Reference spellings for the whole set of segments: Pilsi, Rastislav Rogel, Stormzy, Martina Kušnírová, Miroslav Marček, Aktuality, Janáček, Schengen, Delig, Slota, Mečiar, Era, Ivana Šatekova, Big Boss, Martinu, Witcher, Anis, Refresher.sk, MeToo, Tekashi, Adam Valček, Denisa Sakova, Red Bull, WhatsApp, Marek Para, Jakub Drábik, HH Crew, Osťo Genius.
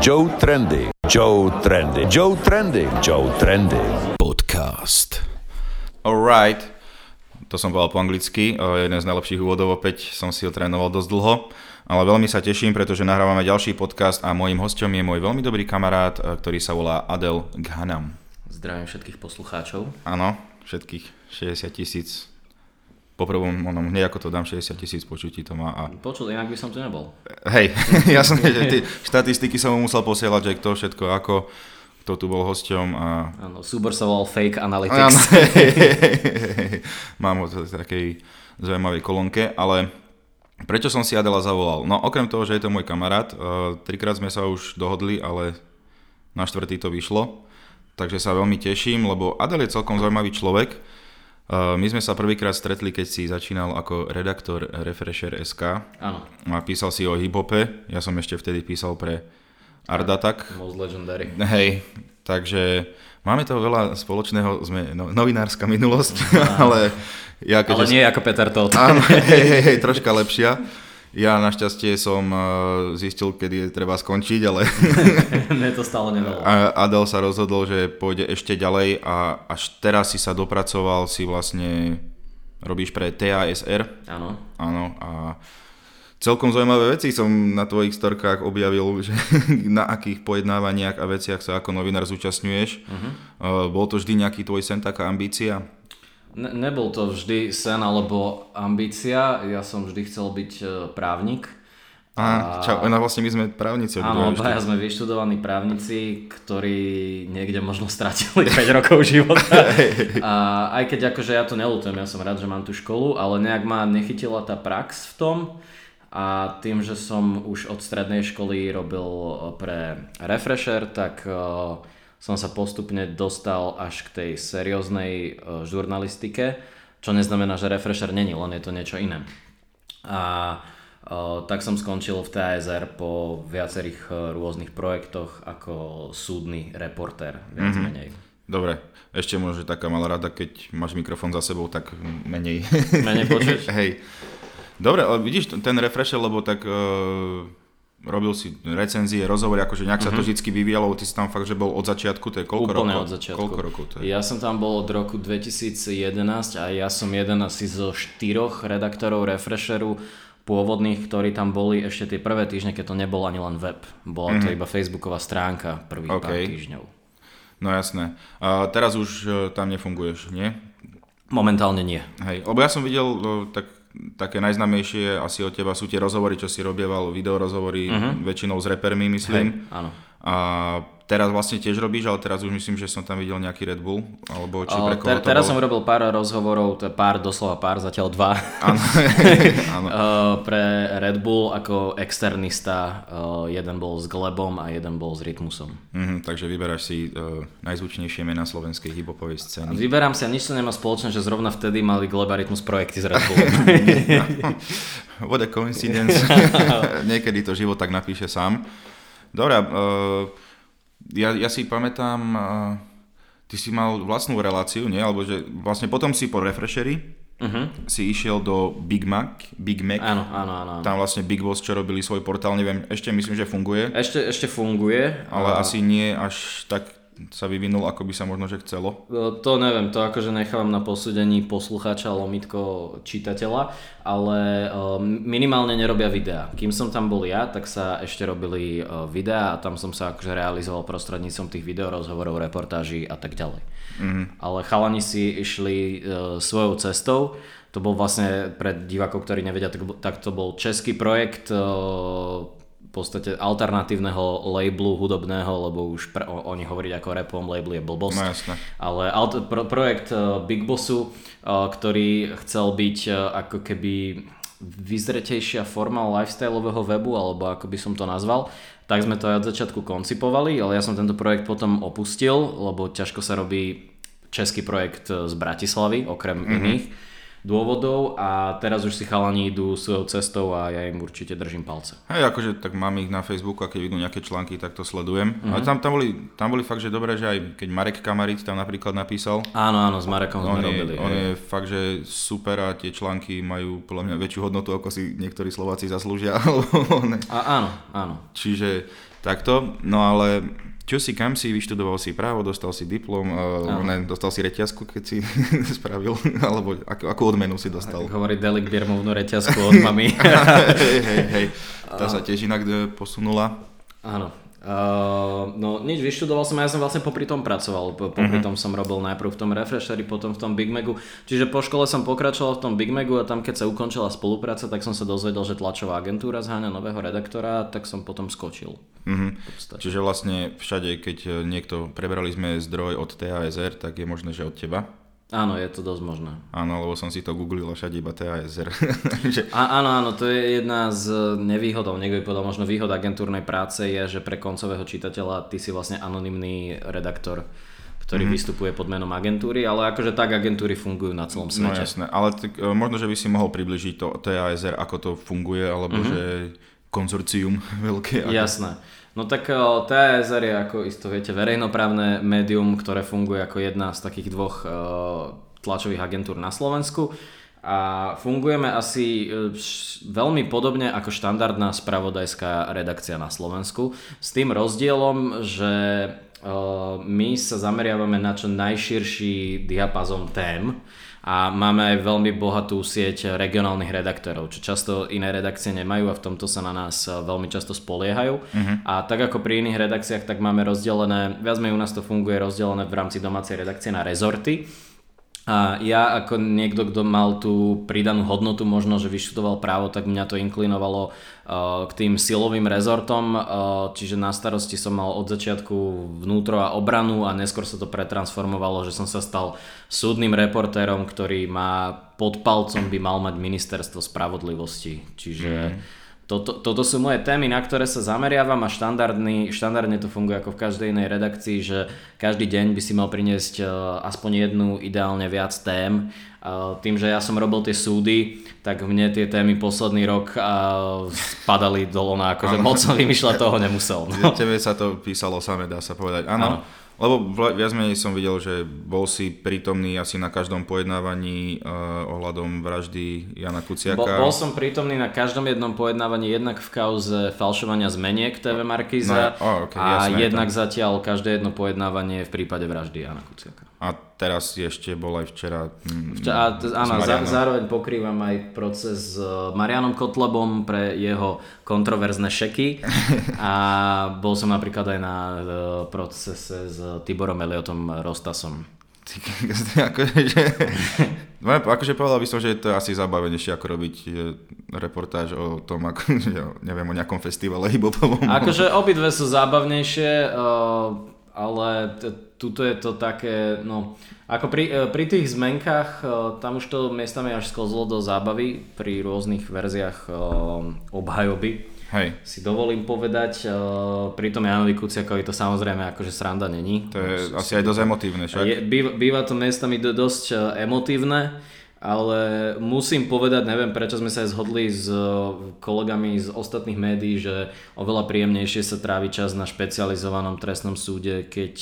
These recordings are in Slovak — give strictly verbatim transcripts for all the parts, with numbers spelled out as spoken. Joe Trendy. Joe Trendy. Joe Trendy. Joe Trendy. Podcast. Alright. To som povedal po anglicky. Jeden z najlepších úvodov, opäť som si ho trénoval dosť dlho. Ale veľmi sa teším, pretože nahrávame ďalší podcast a mojím hosťom je môj veľmi dobrý kamarát, ktorý sa volá Adel Ghanem. Zdravím všetkých poslucháčov. Áno, všetkých šesťdesiat tisíc. Po prvom, onom, hneď ako to dám, šesťdesiat tisíc počutí to má. A... Počul, inak by som tu nebol. Hej, jasné, že ty štatistiky som mu musel posielať, že kto všetko ako, kto tu bol hosťom. A... Áno, súbor sa volal Fake Analytics. Áno, hej, hej, hej. Mám ho v takej zaujímavej kolónke, ale prečo som si Adela zavolal? No okrem toho, že je to môj kamarát, trikrát sme sa už dohodli, ale na štvrtý to vyšlo, takže sa veľmi teším, lebo Adel je celkom zaujímavý človek. My sme sa prvýkrát stretli, keď si začínal ako redaktor Refresher bodka es ká. Áno. A písal si o hip-hope. Ja som ešte vtedy písal pre Ardatak. Most legendary. Hej, takže máme toho veľa spoločného, sme no, novinárska minulosť, áno. ale... Ja, ale nie som... ako Peter Tóth. Áno, hej, hej, hej, troška lepšia. Ja našťastie som zistil, kedy je treba skončiť, ale... Ne, to stále nebolo. Adel sa rozhodol, že pôjde ešte ďalej a až teraz si sa dopracoval, si vlastne robíš pre té á es er. Áno. Áno a celkom zaujímavé veci som na tvojich storkách objavil, že na akých pojednávaniach a veciach sa ako novinár zúčastňuješ. Uh-huh. Bol to vždy nejaký tvoj sen, taká ambícia? Ne, nebol to vždy sen alebo ambícia, ja som vždy chcel byť právnik. Á, čau, no vlastne my sme právnici. Áno, ja sme vyštudovaní právnici, ktorí niekde možno stratili päť rokov života. A aj keď akože ja to neľutujem, ja som rád, že mám tú školu, ale nejak ma nechytila tá prax v tom. A tým, že som už od strednej školy robil pre Refresher, tak... som sa postupne dostal až k tej serióznej e, žurnalistike, čo neznamená, že Refresher není, len je to niečo iné. A e, tak som skončil v té á es er po viacerých e, rôznych projektoch ako súdny reportér, viac mm-hmm. menej. Dobre, ešte možno taká malá rada, keď máš mikrofón za sebou, tak menej. Menej počuť? Hej. Dobre, ale vidíš ten Refresher, lebo tak... E... Robil si recenzie, rozhovor, akože nejak mm-hmm. sa to vždycky vyvíjalo, ty si tam fakt, že bol od začiatku, to je koľko rokov? Úplne od začiatku. Koľko rokov to je? Ja som tam bol od roku dvetisíc jedenásť a ja som jeden asi zo štyroch redaktorov Refresheru pôvodných, ktorí tam boli ešte tie prvé týždne, keď to nebol ani len web. Bola mm-hmm. to iba facebooková stránka prvých okay. pár týždňov. No jasné. A teraz už tam nefunguješ, nie? Momentálne nie. Hej, lebo ja som videl tak... Také najznámejšie asi od teba sú tie rozhovory, čo si robieval, videorozhovory uh-huh. väčšinou s repermi, myslím. Hej, áno. A teraz vlastne tiež robíš, ale teraz už myslím, že som tam videl nejaký Red Bull, alebo či pre koho to bol? Teraz som robil pár rozhovorov, pár, doslova pár, zatiaľ dva. Áno. Áno. Pre Red Bull ako externista, jeden bol s Glebom a jeden bol s Rytmusom. Uh-huh, takže vyberáš si uh, najzvučnejšie mená slovenskej hip-hopovej scény. Vyberám si a nič to nemá spoločné, že zrovna vtedy mali Gleb a Rytmus projekty s Red Bullom. What a coincidence. Niekedy to život tak napíše sám. Dobre, uh, Ja, ja si pamätám, uh, ty si mal vlastnú reláciu, nie? Alebo že vlastne potom si po Refresheri uh-huh. si išiel do Big Mac, Big Mac. Áno, áno, áno. Tam vlastne Big Boss, čo robili svoj portál, neviem, ešte myslím, že funguje. Ešte, ešte funguje. Ale a... asi nie až tak sa vyvinul, ako by sa možno, že chcelo. To neviem, to akože nechávam na posúdení poslucháča, lomitko čitateľa, ale minimálne nerobia videá. Kým som tam bol ja, tak sa ešte robili videá a tam som sa akože realizoval prostredníctvom tých videorozhovorov, reportáží a tak ďalej. Mm-hmm. Ale chalani si išli svojou cestou. To bol vlastne pre divákov, ktorí nevedia, tak to bol český projekt v podstate alternatívneho labelu hudobného, lebo už pr- oni hovorí ako rapom, label je blbosť. No jasne. Ale alt- pro- projekt uh, Big Bossu, uh, ktorý chcel byť uh, ako keby vyzretejšia forma lifestyleového webu, alebo ako by som to nazval, tak sme to aj od začiatku koncipovali, ale ja som tento projekt potom opustil, lebo ťažko sa robí český projekt z Bratislavy, okrem mm-hmm. iných. dôvodov a teraz už si chalani idú svojou cestou a ja im určite držím palce. Hej, akože tak mám ich na Facebooku a keď vidú nejaké články, tak to sledujem. Mm-hmm. Ale tam, tam, boli, tam boli fakt, že dobré, že aj keď Marek Kamarič tam napríklad napísal. Áno, áno, s Marekom sme robili. On hej. je fakt, že super a tie články majú podľa mňa väčšiu hodnotu, ako si niektorí Slováci zaslúžia. a, áno, áno. Čiže takto, no ale... Čo si, kam si, vyštudoval si právo, dostal si diplom, uh, ne, dostal si reťazku, keď si spravil, alebo akú, akú odmenu si dostal? Hovorí Delik Birmovnú reťazku od mami. hej, hej, hej, tá sa tiež inak posunula. Áno, uh, no nič, vyštudoval som a ja som vlastne popri tom pracoval, popri tom som robil najprv v tom Refresheri, potom v tom Big Macu, čiže po škole som pokračoval v tom Big Macu a tam keď sa ukončila spolupráca, tak som sa dozvedel, že tlačová agentúra zháňa nového redaktora, tak som potom skočil. Mm-hmm. Čiže vlastne všade, keď niekto, prebrali sme zdroj od té á es er, tak je možné, že od teba? Áno, je to dosť možné. Áno, lebo som si to googlil a všade iba té á es er. že... a, áno, áno, to je jedna z nevýhodov, niekto by povedal, možno výhoda agentúrnej práce je, že pre koncového čitateľa ty si vlastne anonymný redaktor, ktorý mm-hmm. vystupuje pod menom agentúry, ale akože tak agentúry fungujú na celom svete. No jasné, ale tak, možno, že by si mohol približiť to té á es er, ako to funguje, alebo mm-hmm. že... konzorcium veľké. Ako... Jasné. No tak té á es er je, ako isto viete, verejnoprávne médium, ktoré funguje ako jedna z takých dvoch uh, tlačových agentúr na Slovensku a fungujeme asi veľmi podobne ako štandardná spravodajská redakcia na Slovensku s tým rozdielom, že uh, my sa zameriavame na čo najširší diapazón tém a máme aj veľmi bohatú sieť regionálnych redaktorov, čo často iné redakcie nemajú a v tomto sa na nás veľmi často spoliehajú. Uh-huh. A tak ako pri iných redakciách, tak máme rozdelené, viac menej u nás to funguje rozdelené v rámci domácej redakcie na rezorty. A ja ako niekto, kto mal tú pridanú hodnotu, možno, že vyštudoval právo, tak mňa to inklinovalo uh, k tým silovým rezortom, uh, čiže na starosti som mal od začiatku vnútro a obranu a neskôr sa to pretransformovalo, že som sa stal súdnym reportérom, ktorý má pod palcom by mal mať ministerstvo spravodlivosti, čiže... Mm. Toto, toto sú moje témy, na ktoré sa zameriavam a štandardný, štandardne to funguje ako v každej inej redakcii, že každý deň by si mal priniesť aspoň jednu, ideálne viac tém. Tým, že ja som robil tie súdy, tak mne tie témy posledný rok spadali do lona, akože moc som vymýšľať toho nemusel. No. Tebe sa to písalo samé, dá sa povedať. Áno. Lebo viac menej som videl, že bol si prítomný asi na každom pojednávaní uh, ohľadom vraždy Jána Kuciaka. Bo, bol som prítomný na každom jednom pojednávaní, jednak v kauze falšovania zmeniek té vé Markíza no, oh, okay, a jasné, jednak tam. Zatiaľ každé jedno pojednávanie v prípade vraždy Jána Kuciaka. A teraz ešte bol aj včera... Mm, včera a t- áno, za, zároveň pokrývam aj proces s Mariánom Kotlebom pre jeho kontroverzné šeky a bol som napríklad aj na procese s Tiborom Eliotom Rostasom. akože, akože povedal by som, že je to asi zabavenejšie ako robiť reportáž o tom, ako, neviem, o nejakom festivale hip-hopovom. Akože obidve sú zábavnejšie, ale... T- Tuto je to také, no, ako pri, pri tých zmenkách, tam už to miestami až sklzlo do zábavy pri rôznych verziách obhajoby. Hej. Si dovolím povedať, pri tom Jánovi Kuciakovi to samozrejme akože sranda není. To je no, asi aj dosť emotívne však. Je, býva, býva to miestami dosť emotívne. Ale musím povedať, neviem prečo sme sa aj zhodli s kolegami z ostatných médií, že oveľa príjemnejšie sa trávi čas na špecializovanom trestnom súde, keď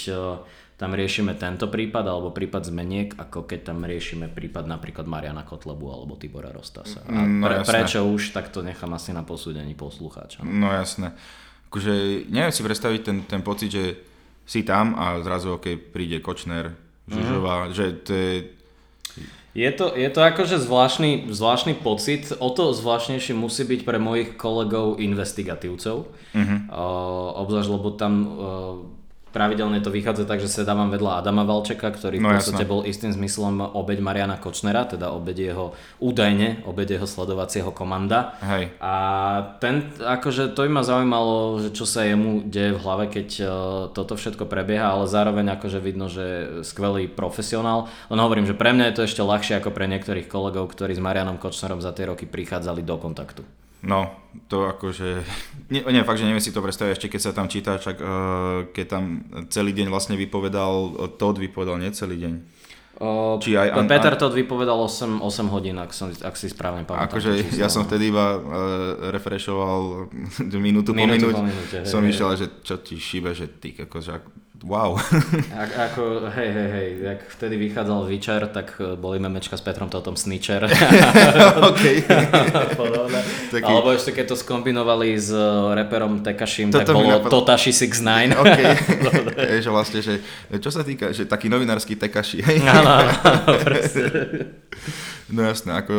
tam riešime tento prípad alebo prípad zmeniek, ako keď tam riešime prípad napríklad Mariána Kotlebu alebo Tibora Rostasa. A pre, no, prečo už, tak to nechám asi na posúdení poslucháča. No jasné. Akože, neviem si predstaviť ten, ten pocit, že si tam a zrazu okej, príde Kočner, Žužová, mm. že to je... Je to, je to akože zvláštny, zvláštny pocit, o to zvláštnejšie musí byť pre mojich kolegov investigatívcov, mm-hmm. uh, obzvlášť lebo tam uh, pravidelne to vychádza tak, že sedávam vedľa Adama Valčeka, ktorý no, v podstate bol istým zmyslom obeť Mariána Kočnera, teda obeť jeho údajne, obeť jeho sledovacieho komanda. Hej. A ten, akože to by ma zaujímalo, že čo sa jemu deje v hlave, keď uh, toto všetko prebieha, ale zároveň akože vidno, že skvelý profesionál. Len hovorím, že pre mňa je to ešte ľahšie ako pre niektorých kolegov, ktorí s Mariánom Kočnerom za tie roky prichádzali do kontaktu. No, to akože, nie, nie, fakt, že neviem si to predstaviť, ešte keď sa tam číta, čak, uh, keď tam celý deň vlastne vypovedal, Tóth vypovedal nie celý deň. Uh, Či aj, an, Peter Tóth vypovedal osem, osem hodín, ak, som, ak si správne pamätám. Akože ja som vtedy iba uh, refreshoval minútu po minúte. Som myslel, že čo ti šíbe, že ty, akože wow. A, ako, hej, hej, hej, ak vtedy vychádzal Witcher, tak boli memečka s Petrom Tóthom Snitcher. Okej. Alebo ešte keď to skombinovali s reperom Tekashim, tak bolo napad... Totashi šesťdesiatdeväť. Okej, okay. Že vlastne, že čo sa týka, že taký novinársky Tekashi, hej. Áno, no jasné, ako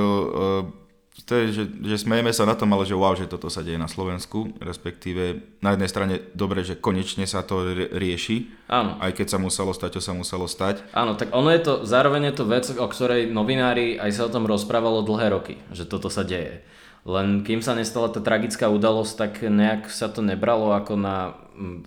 to je, že, že smejeme sa na tom, ale že wow, že toto sa deje na Slovensku, respektíve na jednej strane dobre, že konečne sa to rieši, áno. Aj keď sa muselo stať, čo sa muselo stať. Áno, tak ono je to, zároveň je to vec, o ktorej novinári aj sa o tom rozprávalo dlhé roky, že toto sa deje. Len kým sa nestala tá tragická udalosť, tak nejak sa to nebralo ako na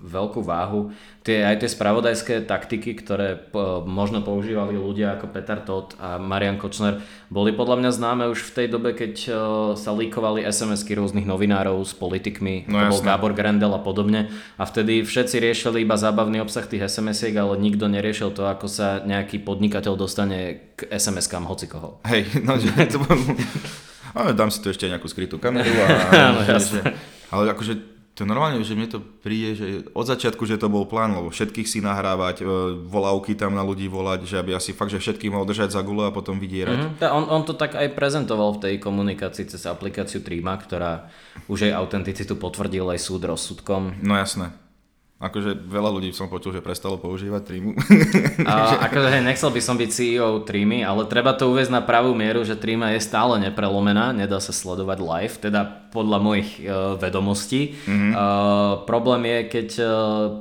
veľkú váhu. Tie, aj tie spravodajské taktiky, ktoré po, možno používali ľudia ako Peter Tóth a Marian Kočner, boli podľa mňa známe už v tej dobe, keď o, sa líkovali es em esky rôznych novinárov s politikmi, no, to bol Gábor Grendel a podobne. A vtedy všetci riešili iba zábavný obsah tých es em esiek, ale nikto neriešil to, ako sa nejaký podnikateľ dostane k es em eskám hocikoho. Hej, no že to bolo... Ale dám si tu ešte nejakú skrytú kameru a... ale, ale akože to normálne, že mne to príde, že od začiatku, že to bol plán, lebo všetkých si nahrávať, volávky tam na ľudí volať, že aby asi fakt, že všetkých mohol držať za guľu a potom vydierať. Mm-hmm. On, on to tak aj prezentoval v tej komunikácii cez aplikáciu Threema, ktorá už jej autenticitu potvrdil aj súd rozsudkom. No jasné. Akože veľa ľudí som počul, že prestalo používať Threemu. A, akože hej, nechcel by som byť sí í ó Threemy, ale treba to uviesť na pravú mieru, že Threema je stále neprelomená, nedá sa sledovať live, teda podľa mojich uh, vedomostí. Mm-hmm. Uh, problém je, keď uh,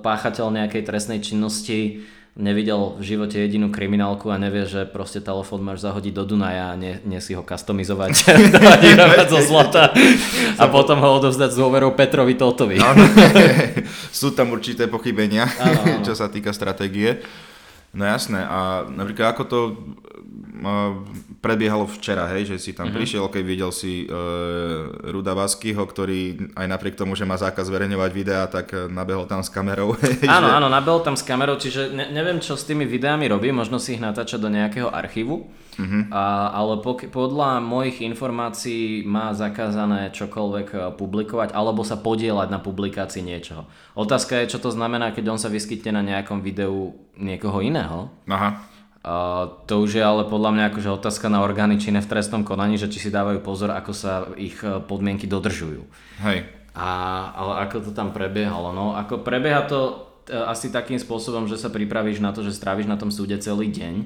páchateľ nejakej trestnej činnosti nevidel v živote jedinú kriminálku a nevie, že proste telefón máš zahodiť do Dunaja a nie, nie si ho customizovať zo zlata a potom ho odovzdať s dôverou Petrovi Tóthovi. Sú tam určité pochybenia, ano, ano. Čo sa týka stratégie. No jasné, a napríklad ako to prebiehalo včera, hej, že si tam uh-huh. prišiel, keď videl si e, Ruda Vaskyho, ktorý aj napriek tomu, že má zákaz zverejňovať videá, tak nabehol tam s kamerou. Hej, áno, že... áno, nabehol tam s kamerou, čiže ne, neviem, čo s tými videami robí, možno si ich natáča do nejakého archívu, uh-huh. a, ale pok- podľa mojich informácií má zakázané čokoľvek publikovať alebo sa podieľať na publikácii niečoho. Otázka je, čo to znamená, keď on sa vyskytne na nejakom videu niekoho iného. Aha. Uh, to už je ale podľa mňa akože otázka na orgány činné v trestnom konaní, že či si dávajú pozor, ako sa ich podmienky dodržujú. Hej. A, ale ako to tam prebiehalo? No, ako prebieha to uh, asi takým spôsobom, že sa pripravíš na to, že stráviš na tom súde celý deň,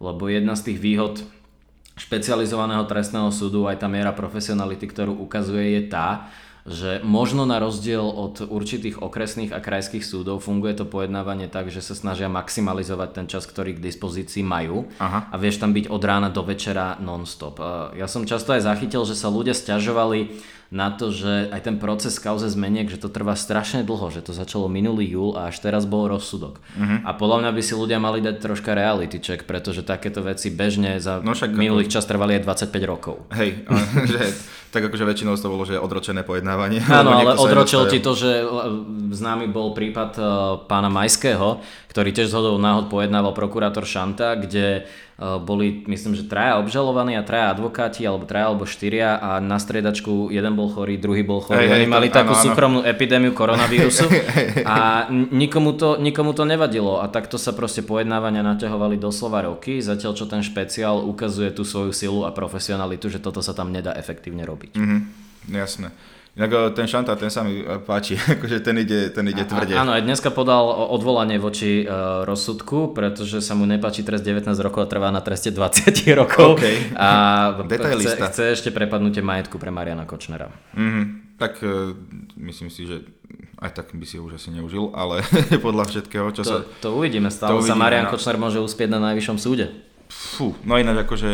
lebo jedna z tých výhod špecializovaného trestného súdu, aj tá miera profesionality, ktorú ukazuje, je tá, že možno na rozdiel od určitých okresných a krajských súdov funguje to pojednávanie tak, že sa snažia maximalizovať ten čas, ktorý k dispozícii majú. Aha. A vieš tam byť od rána do večera non-stop. Ja som často aj zachytil, že sa ľudia sťažovali na to, že aj ten proces kauze zmeniek, že to trvá strašne dlho, že to začalo minulý júl a až teraz bol rozsudok. Uh-huh. A podľa mňa by si ľudia mali dať troška reality check, pretože takéto veci bežne za no, však, minulých čas trvali aj dvadsaťpäť rokov. Hej, a, že... Tak akože väčšinou to bolo, že odročené pojednávanie. Áno, ale odročil ti to, že známy bol prípad uh, pána Majského, ktorý tiež zhodou náhod pojednával prokurátor Šanta, kde uh, boli, myslím, že traja obžalovaní a traja advokáti, alebo traja, alebo štyria a na striedačku jeden bol chorý, druhý bol chorý. Hey, Oni hey, mali to, takú áno, súkromnú áno. epidémiu koronavírusu a nikomu to, nikomu to nevadilo a takto sa proste pojednávania naťahovali doslova roky, zatiaľ čo ten špeciál ukazuje tú svoju silu a profesionalitu, že toto sa tam nedá efektívne robiť. Mm-hmm, jasné. Inak ten Šanta, ten sa mi páči, akože ten ide, ten ide tvrde. Áno, aj dneska podal odvolanie voči uh, rozsudku, pretože sa mu nepáči trest devätnásť rokov a trvá na treste dvadsať rokov. Okay. A chce, chce ešte prepadnutie majetku pre Mariana Kočnera. Mm-hmm. Tak uh, myslím si, že aj tak by si ho už asi neužil, ale podľa všetkého, čo to, sa... To uvidíme, stále to sa uvidíme Marian na... Kočner môže uspieť na najvyššom súde. Fú, no ináč akože...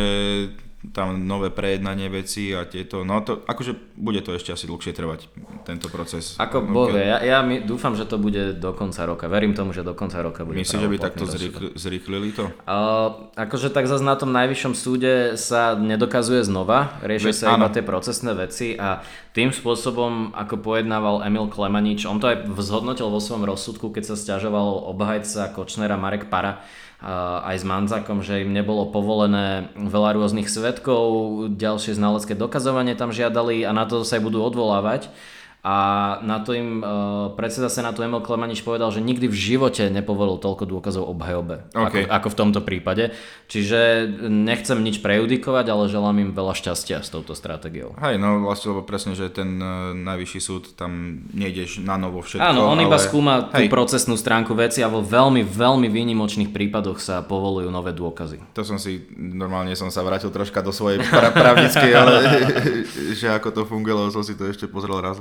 tam nové prejednanie veci a tieto, no to, akože bude to ešte asi dlhšie trvať, tento proces. Ako boh vie, ja, ja my, dúfam, že to bude do konca roka, verím tomu, že do konca roka bude. Myslíš, že by takto zrýchl- zrýchlili to? Uh, akože tak zase na tom najvyššom súde sa nedokazuje znova, riešia sa áno. iba tie procesné veci a Tým spôsobom, ako pojednával Emil Klemanič, on to aj zhodnotil vo svojom rozsudku, keď sa sťažoval obhajca Kočnera Marek Para aj s Manzakom, že im nebolo povolené veľa rôznych svedkov, ďalšie znalecké dokazovanie tam žiadali a na to sa aj budú odvolávať. A na to im predseda senátu Emil Klemanič povedal, že nikdy v živote nepovolil toľko dôkazov obhajobe, okay. ako, ako v tomto prípade. Čiže nechcem nič prejudikovať, ale želám im veľa šťastia s touto stratégiou. Hej, no vlastne, lebo presne, že ten najvyšší súd, tam nejdeš na novo všetko. Áno, on ale... iba skúma tú Hej. procesnú stránku veci a vo veľmi, veľmi výnimočných prípadoch sa povolujú nové dôkazy. To som si, normálne som sa vrátil troška do svojej pra- pravnickej, ale že ako to fungovalo, som si to ešte pozrel raz.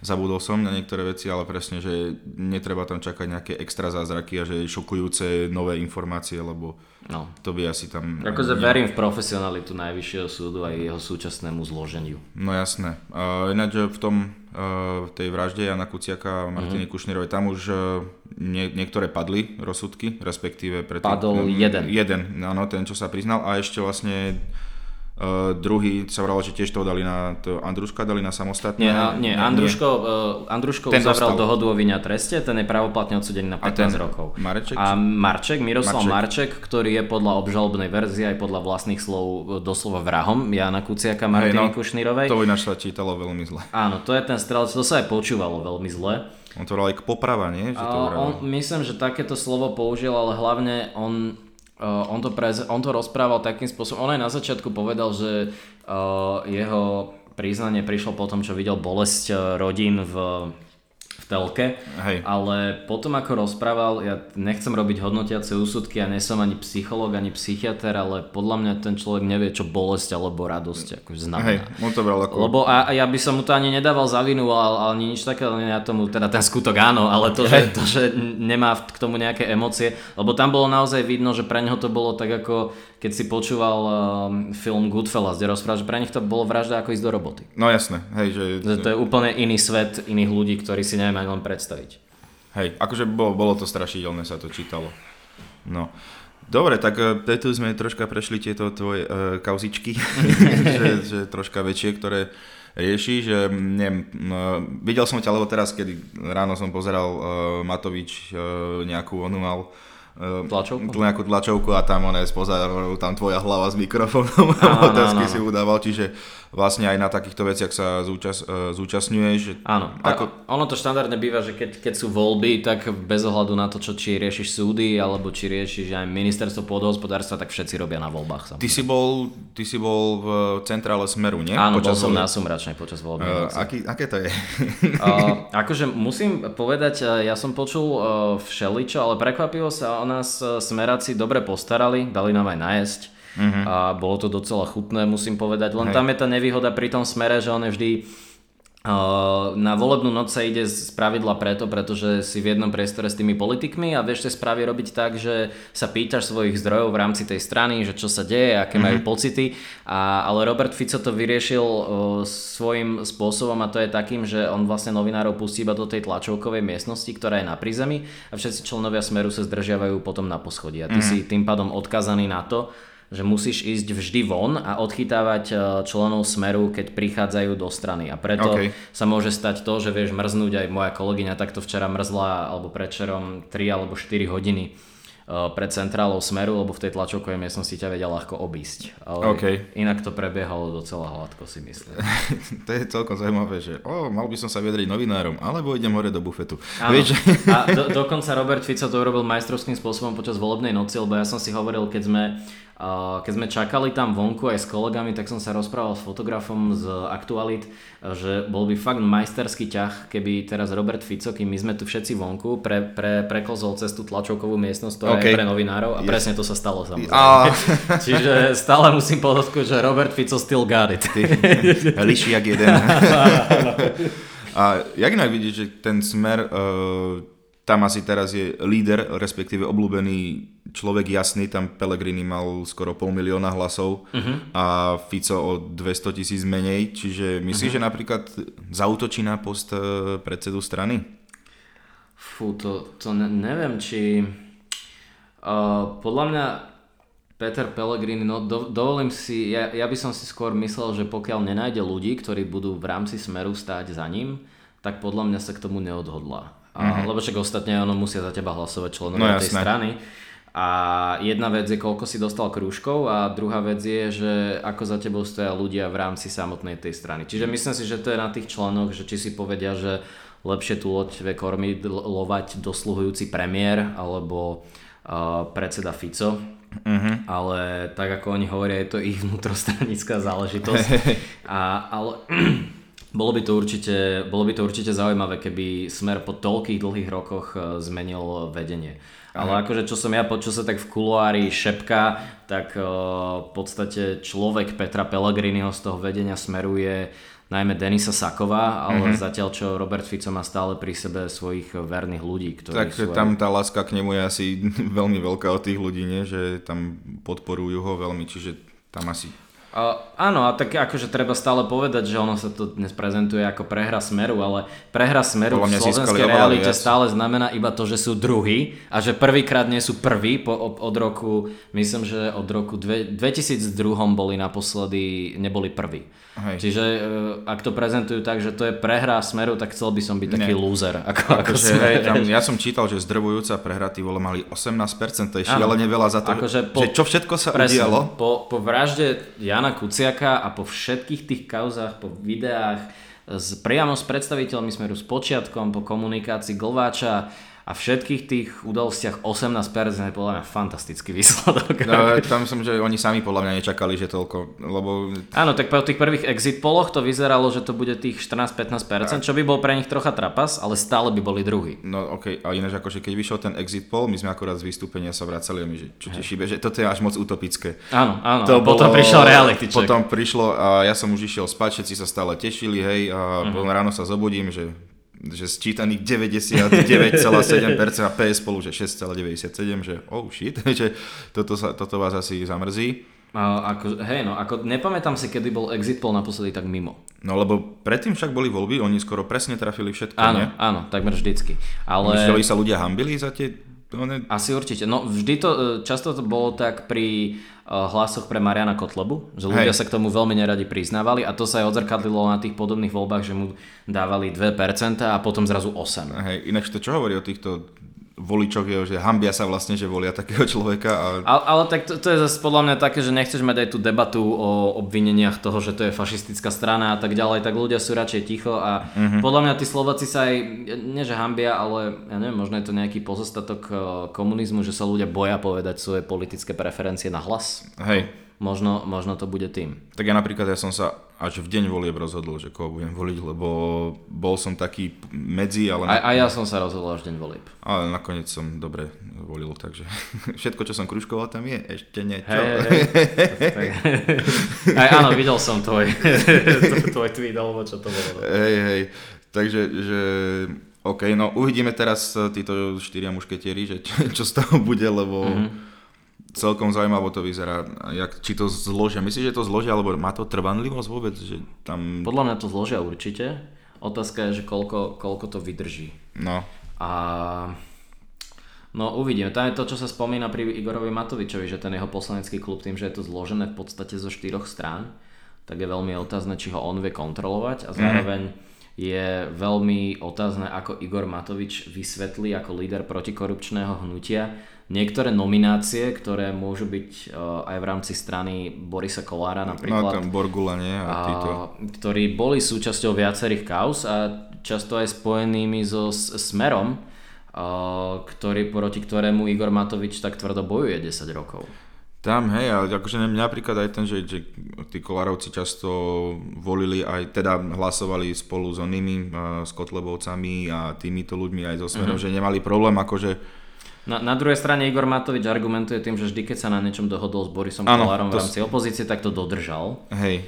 Zabudol som na niektoré veci, ale presne, že netreba tam čakať nejaké extra zázraky a že šokujúce nové informácie, lebo no. to by asi tam... Akože verím v profesionalitu Najvyššieho súdu a jeho súčasnému zloženiu. No jasné. Uh, ináč v tom, uh, v tej vražde Jána Kuciaka a Martiny mm-hmm. Kušnírovej, tam už nie, niektoré padli rozsudky, respektíve... Pre tým, Padol m- jeden. Jeden, áno, ten, čo sa priznal a ešte vlastne... Uh, druhý sa vralo, že tiež toho dali na to Andruška, dali na samostatné. Nie, a, nie, Andruško, uh, Andruško uzavral dohodu o vine a treste, ten je právoplatne odsudený na pätnásť rokov. Marček? A Marček, Miroslav Marček. Marček, ktorý je podľa obžalobnej verzie aj podľa vlastných slov doslova vrahom Jána Kuciaka, Martiny hey, no, Kušnírovej. To ináč sa čítalo veľmi zle. Áno, to je ten strelec, to sa aj počúvalo veľmi zle. On to vralo aj k poprava, nie? Že to uh, on, myslím, že takéto slovo použil, ale hlavne on... Uh, on, to prez, on to rozprával takým spôsobom, on aj na začiatku povedal, že uh, jeho priznanie prišlo po tom, čo videl bolesť uh, rodín v, v telke, Hej. ale potom ako rozprával, ja nechcem robiť hodnotiace úsudky, ja nesom ani psychológ, ani psychiatr, ale podľa mňa ten človek nevie, čo bolesť alebo radosť akože znamená. Hej, on to bral ako... Lebo a, a ja by som mu to ani nedával za vinu, ale, ale nič takého, ja tomu, teda ten skutok áno, ale to, že, to, že nemá k tomu nejaké emócie, lebo tam bolo naozaj vidno, že pre neho to bolo tak ako, keď si počúval um, film Goodfellas, kde rozprával, že pre nich to bolo vražda ako ísť do roboty. No jasné, hej, že... že to je úplne iný svet, iných ľudí, ktorí si neviem len predstaviť. Hej, akože bolo, bolo to strašidelné, sa to čítalo. No, dobre, tak tu sme troška prešli tieto tvoje e, kauzičky, že, že troška väčšie, ktoré riešiš. E, neviem, e, videl som ťa, lebo teraz, kedy ráno som pozeral e, Matovič, e, nejakú onu mal, tlačovku? Nejakú tlačovku a tam on je spoza, tam tvoja hlava s mikrofónom a otázky si udával, čiže vlastne aj na takýchto veciach sa zúčas, zúčastňuješ. Áno, ako... ono to štandardne býva, že keď, keď sú voľby, tak bez ohľadu na to, čo či riešiš súdy alebo či riešiš aj ministerstvo pôdohospodárstva, tak všetci robia na voľbách. Ty si, bol, ty si bol v centrále Smeru, nie? Áno, počas bol som voľby. Na Sumračnej počas voľby. Uh, aký, aké to je? uh, akože musím povedať, ja som počul uh, všeličo, ale prekvapilo sa o nás Smeráci dobre postarali, dali nám aj najesť mm-hmm. a bolo to docela chutné, musím povedať. Len Hej. tam je tá nevýhoda pri tom Smere, že on je vždy uh, na volebnú noc sa ide z pravidla preto, pretože si v jednom priestore s tými politikmi a vieš tie správy robiť tak, že sa pýtaš svojich zdrojov v rámci tej strany, že čo sa deje, aké mm-hmm. majú pocity. A, ale Robert Fico to vyriešil uh, svojím spôsobom a to je takým, že on vlastne novinárov pustí iba do tej tlačovkovej miestnosti, ktorá je na prízemí a všetci členovia Smeru sa zdržiavajú potom na poschodí. A ty mm-hmm. si tým pádom odkazaný na to, že musíš ísť vždy von a odchytávať členov Smeru, keď prichádzajú do strany. A preto okay. sa môže stať to, že vieš mrznúť, aj moja kolegyňa takto včera mrzla alebo predčerom tri alebo štyri hodiny pred centrálou Smeru, lebo v tej tlačovkovej miestnosti ťa vedel ľahko obísť. Ale okay. inak to prebiehalo docela hladko, si myslím. To je celkom zaujímavé, že o, mal by som sa vyjadriť novinárom, alebo idem hore do bufetu. Vieš? A do, dokonca Robert Fico to urobil majstrovským spôsobom počas volebnej noci, lebo ja som si hovoril, keď sme keď sme čakali tam vonku aj s kolegami, tak som sa rozprával s fotografom z Aktualit, že bol by fakt majsterský ťah, keby teraz Robert Fico, kým my sme tu všetci vonku, pre, pre, preklzol cez tú tlačovkovú miestnosť, ktorá okay. je pre novinárov a yes. presne to sa stalo samozrejme. Oh. Čiže stále musím podotknúť, že Robert Fico still got it. Liši jak jeden. A jak inak vidíš, že ten Smer... Uh... Tam asi teraz je líder, respektíve obľúbený človek jasný, tam Pellegrini mal skoro pol milióna hlasov uh-huh. a Fico o dvesto tisíc menej, čiže myslíš, uh-huh. že napríklad zaútočí na post predsedu strany? Fú, to, to ne- neviem, či... Uh, podľa mňa Peter Pellegrini, no do, dovolím si, ja, ja by som si skôr myslel, že pokiaľ nenájde ľudí, ktorí budú v rámci Smeru stáť za ním, tak podľa mňa sa k tomu neodhodlá. A, mm-hmm. Lebo však ostatne ono musia za teba hlasovať členovia no, tej strany. A jedna vec je, koľko si dostal krúžkov a druhá vec je, že ako za tebou stoja ľudia v rámci samotnej tej strany. Čiže myslím si, že to je na tých členoch, že či si povedia, že lepšie tú loď vie kormidlovať dosluhujúci premiér alebo uh, predseda Fico. Mm-hmm. Ale tak ako oni hovoria, je to ich vnútrostranická záležitosť. A, ale bolo by to určite, bolo by to určite zaujímavé, keby Smer po toľkých dlhých rokoch zmenil vedenie. Ale akože čo som ja počul, sa tak v kuloári šepka, tak uh, v podstate človek Petra Pellegriniho z toho vedenia Smeru je najmä Denisa Sakova, ale mm-hmm. zatiaľ čo Robert Fico má stále pri sebe svojich verných ľudí, ktorí tak sú... tam tá láska k nemu je asi veľmi veľká od tých ľudí, nie? Že tam podporujú ho veľmi, čiže tam asi... Uh, áno, a tak akože treba stále povedať, že ono sa to dnes prezentuje ako prehra Smeru, ale prehra Smeru v slovenskej realite stále znamená iba to, že sú druhí a že prvýkrát nie sú prví po, od roku, myslím, že od roku dve, dvetisícdva boli naposledy, neboli prví. Hej. Čiže uh, ak to prezentujú tak, že to je prehra Smeru, tak chcel by som byť taký ne. lúzer. Ako, ako akože, hej, tam, ja som čítal, že zdrvujúca prehra, tí vole mali osemnásť percent, to je šialene veľa za to, akože po, že čo všetko sa presne, udialo. Po, po vražde Jana Kuciaka a po všetkých tých kauzách, po videách z, priamo s predstaviteľmi Smeru, s počiatkom, po komunikácii Glváča a všetkých tých udalostiach osemnásť percent je podľa mňa fantastický výsledok. No, tam som, že oni sami podľa mňa nečakali, že toľko, lebo... Áno, tak po tých prvých exit poloch to vyzeralo, že to bude tých štrnásť až pätnásť percent, čo by bol pre nich trocha trapas, ale stále by boli druhí. No okej, okay. A ináč akože keď vyšiel ten exit poll, my sme akurát z vystúpenia sa vracali a my, že čo ti šíbe, že toto je až moc utopické. Áno, áno, to potom bolo, prišiel reality check. Potom prišlo a ja som už išiel spať, všetci sa stále tešili, hej, a uh-huh. ráno sa zobudím, že... že sčítaných deväťdesiatdeväť celá sedem percent a pé es spolu, že šesť celá deväťdesiatsedem percent, že oh shit, že toto, sa, toto vás asi zamrzí. A ako, hej, no ako nepamätám si, kedy bol exit poll naposledy tak mimo. No lebo predtým však boli voľby, oni skoro presne trafili všetko, áno, nie? Áno, takmer vždycky. Ale... Mysleli sa ľudia hambili za tie... Ne... Asi určite, no vždy to, často to bolo tak pri hlasoch pre Mariána Kotlebu, že ľudia Hej. sa k tomu veľmi neradi priznávali a to sa aj odzrkadlilo na tých podobných voľbách, že mu dávali dve percentá a potom zrazu osem percent. Hej, ináč to čo hovorí o týchto voličoch je, že hambia sa vlastne, že volia takého človeka. A... Ale, ale tak to, to je zase podľa mňa také, že nechceš mať aj tú debatu o obvineniach toho, že to je fašistická strana a tak ďalej, tak ľudia sú radšej ticho a mm-hmm. podľa mňa tí Slováci sa aj, nie že hambia, ale ja neviem, možno je to nejaký pozostatok komunizmu, že sa ľudia boja povedať svoje politické preferencie na hlas. Hej. Možno, možno to bude tým. Tak ja napríklad, ja som sa až v deň volieb rozhodol, že koho budem voliť, lebo bol som taký medzi, ale... A, a ja som sa rozhodol až deň volieb. Ale nakoniec som dobre volil, takže všetko, čo som kružkoval, tam je ešte niečo. Hej, hej, hej. Aj áno, videl som tvoj, tvoj tweet, alebo čo to bolo. Hej, hej, takže... Že... OK, no uvidíme teraz títo štyria mušketieri, že čo z toho bude, lebo... Mm-hmm. Celkom zaujímavo to vyzerá, jak, či to zložia. Myslíš, že to zložia, alebo má to trvanlivosť vôbec? Že tam... Podľa mňa to zložia určite. Otázka je, že koľko, koľko to vydrží. No. A... No uvidíme. Tam je to, čo sa spomína pri Igorovi Matovičovi, že ten jeho poslanecký klub tým, že je to zložené v podstate zo štyroch strán, tak je veľmi otázne, či ho on vie kontrolovať a zároveň mm. je veľmi otázne, ako Igor Matovič vysvetlí ako líder protikorupčného hnutia niektoré nominácie, ktoré môžu byť uh, aj v rámci strany Borisa Kolára napríklad. No tam Borgula, nie? A títo. Uh, ktorí boli súčasťou viacerých kauz a často aj spojenými so s, Smerom, uh, ktorý, proti ktorému Igor Matovič tak tvrdo bojuje desať rokov. Tam, hej, ale akože napríklad aj ten, že, že tí Kolárovci často volili aj, teda hlasovali spolu s onými, uh, s Kotlebovcami a týmito ľuďmi aj so Smerom, mm-hmm. že nemali problém akože. Na, na druhej strane Igor Matovič argumentuje tým, že vždy, keď sa na niečom dohodol s Borisom ano, Kolárom v rámci s... opozície, tak to dodržal. Hej.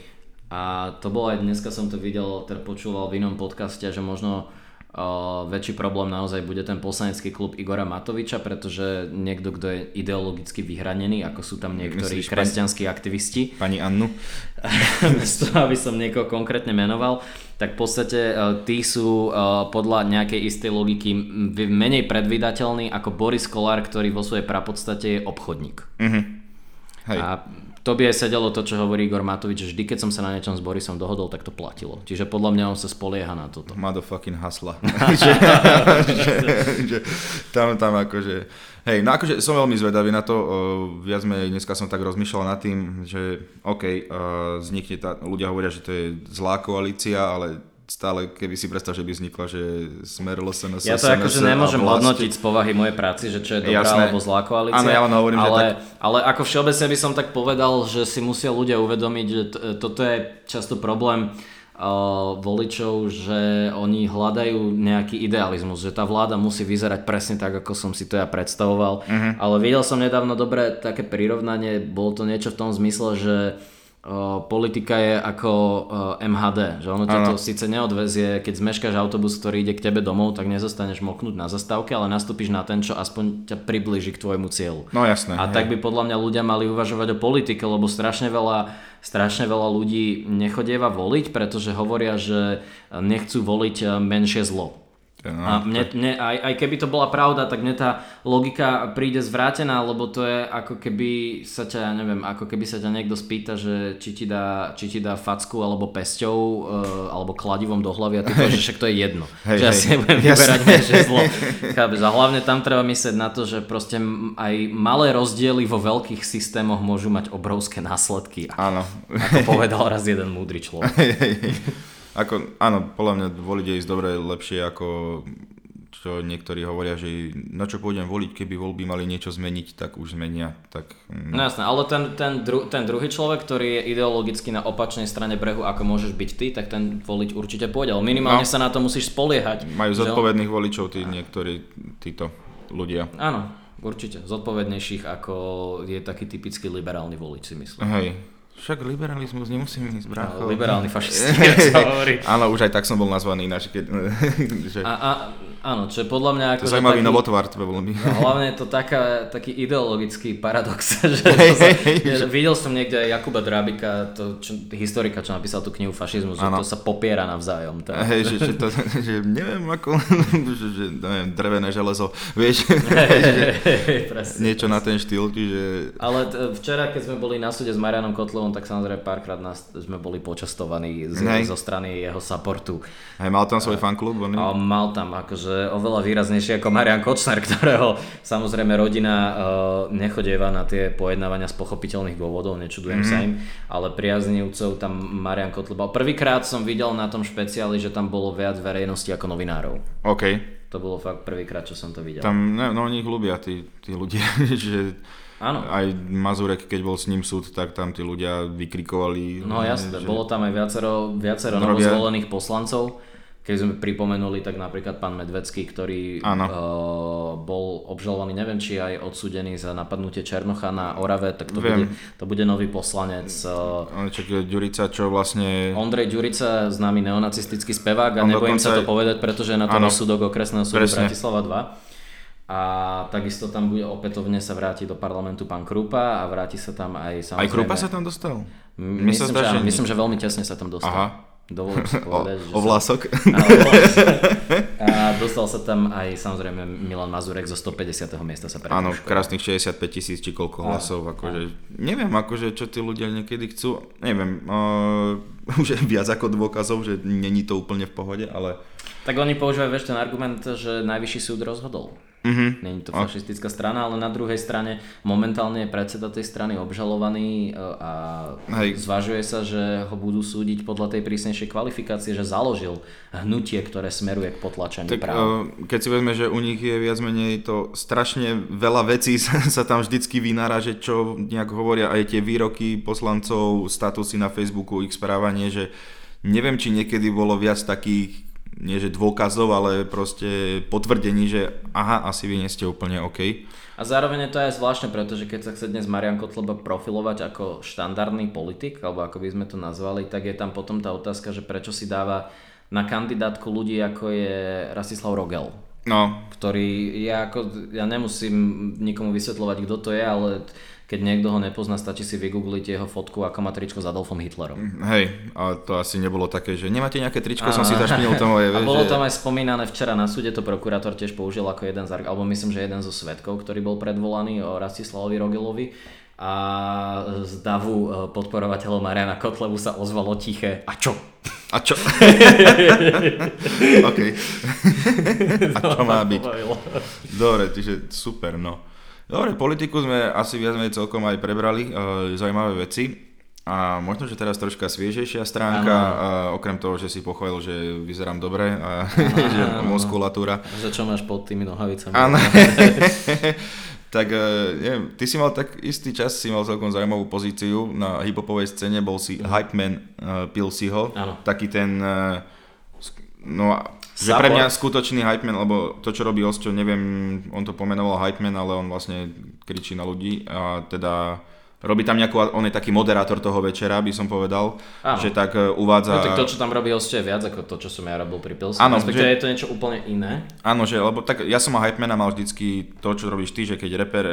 A to bolo aj dneska, som to videl, teda počúval v inom podcaste, že možno uh, väčší problém naozaj bude ten poslanecký klub Igora Matoviča, pretože niekto, kto je ideologicky vyhranený, ako sú tam niektorí Myslíš, kresťanskí pani... aktivisti. Pani Annu? Bez toho, aby som niekoho konkrétne menoval. Tak v podstate tí sú podľa nejakej istej logiky menej predvídateľní ako Boris Kolár, ktorý vo svojej prapodstate je obchodník. Mm-hmm. Hej. A to by aj sedelo to, čo hovorí Igor Matovič, že vždy, keď som sa na niečom s Borisom dohodol, tak to platilo. Čiže podľa mňa on sa spolieha na toto. Motherfucking hustler. že, že, že, tam, tam akože... Hej, no akože som veľmi zvedavý na to. Viac sme, dneska som tak rozmýšľal nad tým, že OK, vznikne tá... Ľudia hovoria, že to je zlá koalícia, ale... Stále, keby si predstav, že by vznikla, že smer el es en es. Ja to akože nemôžem hodnotiť z povahy mojej práci, že čo je dobrá Jasné. alebo zlá koalícia. Áno, ja len hovorím, ale, že tak... ale ako všeobecne by som tak povedal, že si musia ľudia uvedomiť, že t- toto je často problém uh, voličov, že oni hľadajú nejaký idealizmus, že tá vláda musí vyzerať presne tak, ako som si to ja predstavoval. Uh-huh. Ale videl som nedávno dobre také prirovnanie, bolo to niečo v tom zmysle, že politika je ako em há dé, že ono ťa to síce neodvezie, keď zmeškáš autobus, ktorý ide k tebe domov, tak nezostaneš moknúť na zastávke, ale nastúpiš na ten, čo aspoň ťa priblíži k tvojmu cieľu. No jasné. A hej. Tak by podľa mňa ľudia mali uvažovať o politike, lebo strašne veľa, strašne veľa ľudí nechodieva voliť, pretože hovoria, že nechcú voliť menšie zlo. No, a mne, mne, aj, aj keby to bola pravda, tak mne tá logika príde zvrátená, lebo to je ako keby sa ťa, ja neviem, ako keby sa ťa niekto spýta, že či ti dá, či ti dá facku alebo pesťou uh, alebo kladivom do hlavy a ty povieš, že však to je jedno, hej, že hej, ja si nebudem vyberať menšie zlo. A hlavne tam treba myslieť na to, že proste aj malé rozdiely vo veľkých systémoch môžu mať obrovské následky. Áno. Ako povedal raz jeden múdry človek. Ako, áno, podľa mňa voliť je ísť dobre, lepšie ako čo niektorí hovoria, že na čo pôjdem voliť, keby voľby mali niečo zmeniť, tak už zmenia. Tak, no. No jasné, ale ten, ten, dru, ten druhý človek, ktorý je ideologicky na opačnej strane brehu, ako môžeš byť ty, tak ten voliť určite pôjde. Minimálne no, sa na to musíš spoliehať. Majú zodpovedných on... voličov tí niektorí títo ľudia. Áno, určite. Zodpovednejších ako je taký typický liberálny volič, si myslím. Hej. Však liberalizmus nemusíme ísť, brácho. No, liberálny fašisti, jak sa hovorí. Áno, už aj tak som bol nazvaný ináč. Keď, že... a, a, áno, čo je podľa mňa... Ako to zaujímavý taký... novotvar, tebe bol mi. Hlavne je to taká, taký ideologický paradox. Že hey, sa, hey, ja, že... Videl som niekde Jakuba Drábika, to, čo, historika, čo napísal tú knihu Fašizmus, ano. Že to sa popiera navzájom. Tak. Hej, že, že, to, že neviem ako, že, že neviem, drevené železo, vieš, hey, že, hey, presne, niečo presne. Na ten štýl. Že... Ale t- včera, keď sme boli na súde s Marianom Kotlevom, tak samozrejme párkrát nás, sme boli počastovaní z, zo strany jeho supportu. Hej, mal tam svoj fanklub? On mal tam akože oveľa výraznejšie ako Marian Kočner, ktorého samozrejme rodina uh, nechodieva na tie pojednávania z pochopiteľných dôvodov, nečudujem mm-hmm. sa im, ale priaznivcov tam Marián Kotleba. Prvýkrát som videl na tom špeciáli, že tam bolo viac verejnosti ako novinárov. OK. To bolo fakt prvýkrát, čo som to videl. Tam, no oni ich ľúbia, tí, tí ľudia, že... Áno. Aj Mazurek, keď bol s ním súd, tak tam tí ľudia vykrikovali. No jasne, že... bolo tam aj viacero, viacero novozvolených poslancov. Keď sme pripomenuli, tak napríklad pán Medvecký, ktorý uh, bol obžalovaný, neviem, či aj odsúdený za napadnutie Černocha na Orave, tak to, bude, to bude nový poslanec. Uh, Ďurica, čo vlastne... Ondrej Ďurica, známy neonacistický spevák, a nebojím sa to povedať, pretože je na tom súdok okresného súdu Bratislava dva. A takisto tam bude opätovne sa vráti do parlamentu pán Krupa a vráti sa tam aj samozrejme... Aj Krupa sa tam dostal? M- myslím, že, že myslím, že veľmi tesne sa tam dostal. Aha. Dovolím si povedať, o, o vlások. Sa... A dostal sa tam aj samozrejme Milan Mazurek zo stopäťdesiateho miesta sa prepúškoval. Áno, krásnych šesťdesiatpäť tisíc či koľko hlasov. Akože, neviem, akože, čo tí ľudia niekedy chcú. Neviem, uh, už je viac ako dôkazov, že není to úplne v pohode, ale... Tak oni používajú ešte ten argument, že najvyšší súd rozhodol. Mm-hmm. Není to fašistická strana, ale na druhej strane momentálne je predseda tej strany obžalovaný a Hej. zvažuje sa, že ho budú súdiť podľa tej prísnejšej kvalifikácie, že založil hnutie, ktoré smeruje k potlačeniu práv. Keď si vezme, že u nich je viac menej to strašne veľa vecí sa tam vždycky vynára, že čo nejak hovoria aj tie výroky poslancov, statusy na Facebooku, ich správanie, že neviem, či niekedy bolo viac takých nie že dôkazov, ale proste potvrdení, že aha, asi vy nie ste úplne OK. A zároveň je to aj zvláštne, pretože keď sa chce dnes Marián Kotleba profilovať ako štandardný politik, alebo ako by sme to nazvali, tak je tam potom tá otázka, že prečo si dáva na kandidátku ľudí, ako je Rastislav Rogel. No. Ktorý, ja, ako, ja nemusím nikomu vysvetľovať, kto to je, ale... Keď niekto ho nepozná, stačí si vygoogliť jeho fotku, ako má tričko s Adolfom Hitlerom. Hej, ale to asi nebolo také, že nemáte nejaké tričko, a... som si zašpinil to moje. A bolo že... tam aj spomínané včera na súde, to prokurátor tiež použil ako jeden z, alebo myslím, že jeden zo svedkov, ktorý bol predvolaný o Rastislavovi Rogelovi, a z davu podporovateľov Mariána Kotlebu sa ozvalo tiché a čo? A čo? OK. A čo má byť? Dobre, čiže super, no. Dobre, politiku sme asi viac menej celkom aj prebrali, zaujímavé veci. A možno, že teraz troška sviežejšia stránka, a okrem toho, že si pochválil, že vyzerám dobre a že muskulatúra. Že čo máš pod tými nohavicami. Áno. Tak neviem, ty si mal tak istý čas, si mal celkom zaujímavú pozíciu na hiphopovej scéne, bol si mm. hype man uh, Pilsiho, taký ten, uh, no že pre mňa skutočný hype man, lebo to čo robí Osťo, neviem, on to pomenoval hype man, ale on vlastne kričí na ľudí a teda robí tam nejakú, on je taký moderátor toho večera, by som povedal, áno. Že tak uvádza... No tak to, čo tam robí Osťo, je viac ako to, čo som ja robil pri Pilsi. Áno, že... je to niečo úplne iné. Áno, že, lebo tak ja som a hypemana mal vždycky to, čo robíš ty, že keď reper,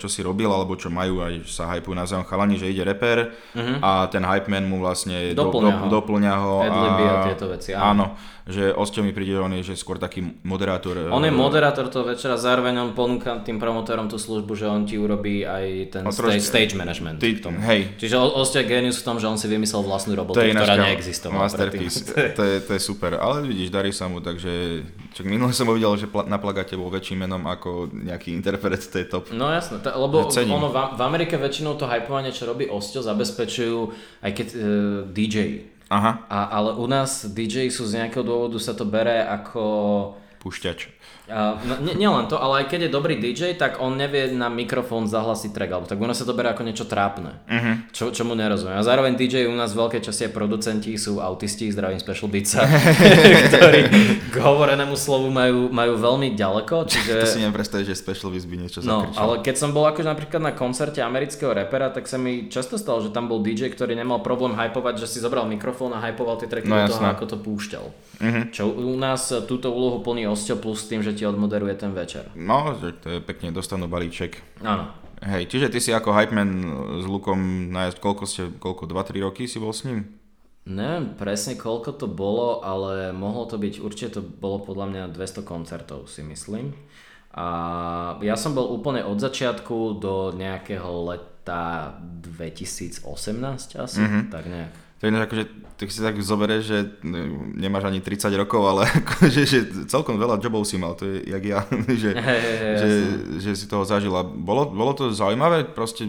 čo si robil, alebo čo majú, aj sa hypujú na zájom chalani, že ide reper uh-huh. a ten hypeman mu vlastne doplňa do, do, ho, ho adlibia a tieto veci, áno. áno. Že Osťo mi príde, on je že skôr taký moderátor. On je moderátor toho večera, zároveň on ponúka tým promotérom tú službu, že on ti urobí aj ten stage, stage management. Ty, hej. Čiže Osťo Genius v tom, že on si vymyslel vlastnú robotu, ktorá neexistovala. Masterpiece, to je, to je super, ale vidíš, darí sa mu, takže čak minule som ho videl, že na plagáte bol väčším menom ako nejaký interpret, to je top. No jasné, t- lebo ono v Amerike väčšinou to hypovanie, čo robí Osťo, zabezpečujú aj keď uh, dí džej. Aha. A, ale u nás dí džej sú z nejakého dôvodu sa to bere ako... Púšťač. Uh, n- nielen to, ale aj keď je dobrý dí džej, tak on nevie na mikrofón zahlasiť track, alebo tak u nás sa to bere ako niečo trápne, uh-huh. čo, čomu nerozumiem. A zároveň dí džej u nás v veľkej časti aj producenti sú autisti, zdravím Special Beatsa, ktorí k hovorenému slovu majú, majú veľmi ďaleko. Čiže... To si neviem predstaviť, že Special Beats by niečo zakričal. No, ale keď som bol akože napríklad na koncerte amerického rapera, tak sa mi často stalo, že tam bol dí džej, ktorý nemal problém hypovať, že si zobral mikrofón a hypoval tie tracky no, do toho, ako to púšťal. Uh-huh. Čo u nás túto úlohu plní Osťo plus tým, že ti odmoderuje ten večer. No, to je pekne, dostanú balíček. Áno. Hej, čiže ty si ako hypeman s Lukom najazd, koľko ste, koľko, dva tri roky si bol s ním? Neviem presne koľko to bolo, ale mohlo to byť, určite to bolo podľa mňa dvesto koncertov si myslím. A ja som bol úplne od začiatku do nejakého leta dvetisícosemnásť asi, mm-hmm. tak nejak. To je ináč akože, tak si tak zoberieš, že nemáš ani tridsať rokov, ale akože, že celkom veľa jobov si mal, to je jak ja, že, hey, hey, že, že si toho zažil. Bolo, bolo to zaujímavé, proste,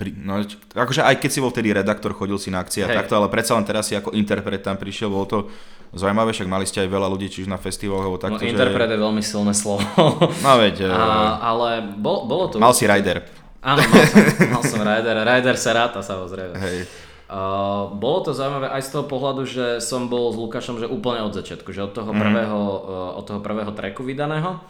pri, no, akože aj keď si bol vtedy redaktor, chodil si na akcie hey. A takto, ale predsa len teraz si ako interpret tam prišiel, bolo to zaujímavé, však mali ste aj veľa ľudí, čiže na festivaloch alebo takto. No interpret je že... veľmi silné slovo. No veď. A, ale bol, bolo to... Mal si rider. Áno, mal som, mal som rider, rider sa ráta samozrejme. Hej. Uh, bolo to zaujímavé aj z toho pohľadu, že som bol s Lukášom že úplne od začiatku, že od toho prvého, mm. uh, od toho prvého tracku vydaného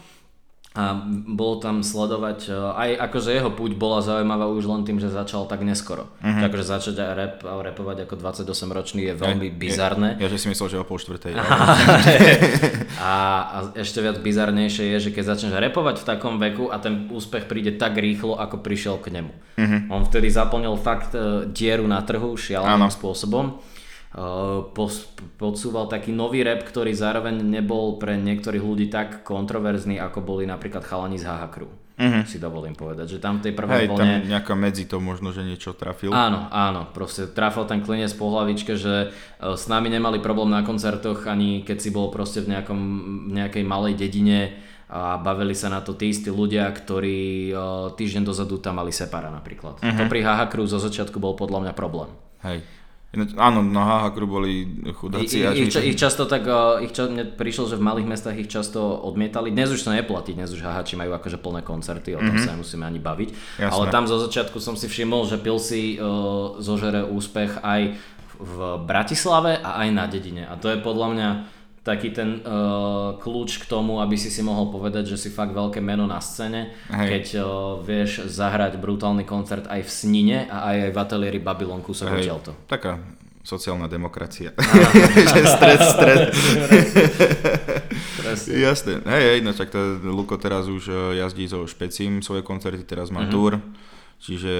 a bolo tam sledovať, uh, aj akože jeho púť bola zaujímavá už len tým, že začal tak neskoro. Mm-hmm. Takže začať aj rap a rapovať ako dvadsaťosemročný je veľmi aj, bizarné. Ja, ja že si myslel, že o pol štvrtej. a, a ešte viac bizarnejšie je, že keď začneš rapovať v takom veku a ten úspech príde tak rýchlo, ako prišiel k nemu. Mm-hmm. On vtedy zaplnil fakt e, dieru na trhu šialeným spôsobom. E, pos, podsúval taký nový rap, ktorý zároveň nebol pre niektorých ľudí tak kontroverzný, ako boli napríklad chalani z há há Crew. Mm-hmm. Si dovolím povedať, že tam v tej prvej vlne... Hej, tam nejaká medzi to možno, že niečo trafil. Áno, áno, proste trafil ten klinec po hlavičke, že s nami nemali problém na koncertoch, ani keď si bol proste v nejakom, nejakej malej dedine a bavili sa na to tí istí ľudia, ktorí o, týždeň dozadu tam mali SEPARa napríklad. Uh-huh. To pri há há Crew zo začiatku bol podľa mňa problém. Hej. Áno, na há há Crew boli chudáci. I, ich, ich často tak, uh, ich ča, mne prišlo, že v malých mestách ich často odmietali. Dnes už to neplatí, dnes už há há či majú akože plné koncerty, o tom mm-hmm. sa nemusíme ani baviť. Jasné. Ale tam zo začiatku som si všimol, že Pilsi uh, zožere úspech aj v Bratislave a aj na dedine. A to je podľa mňa taký ten uh, kľúč k tomu, aby si si mohol povedať, že si fakt veľké meno na scéne, hej. keď uh, vieš zahrať brutálny koncert aj v Snine a aj v ateliéri Babylon kúsok odtiaľto. Taká sociálna demokracia. Stred, stred. Jasné. Hej, hej, no čak to Luko teraz už jazdí so Špecím svoje koncerty, teraz má mm-hmm. túr. Čiže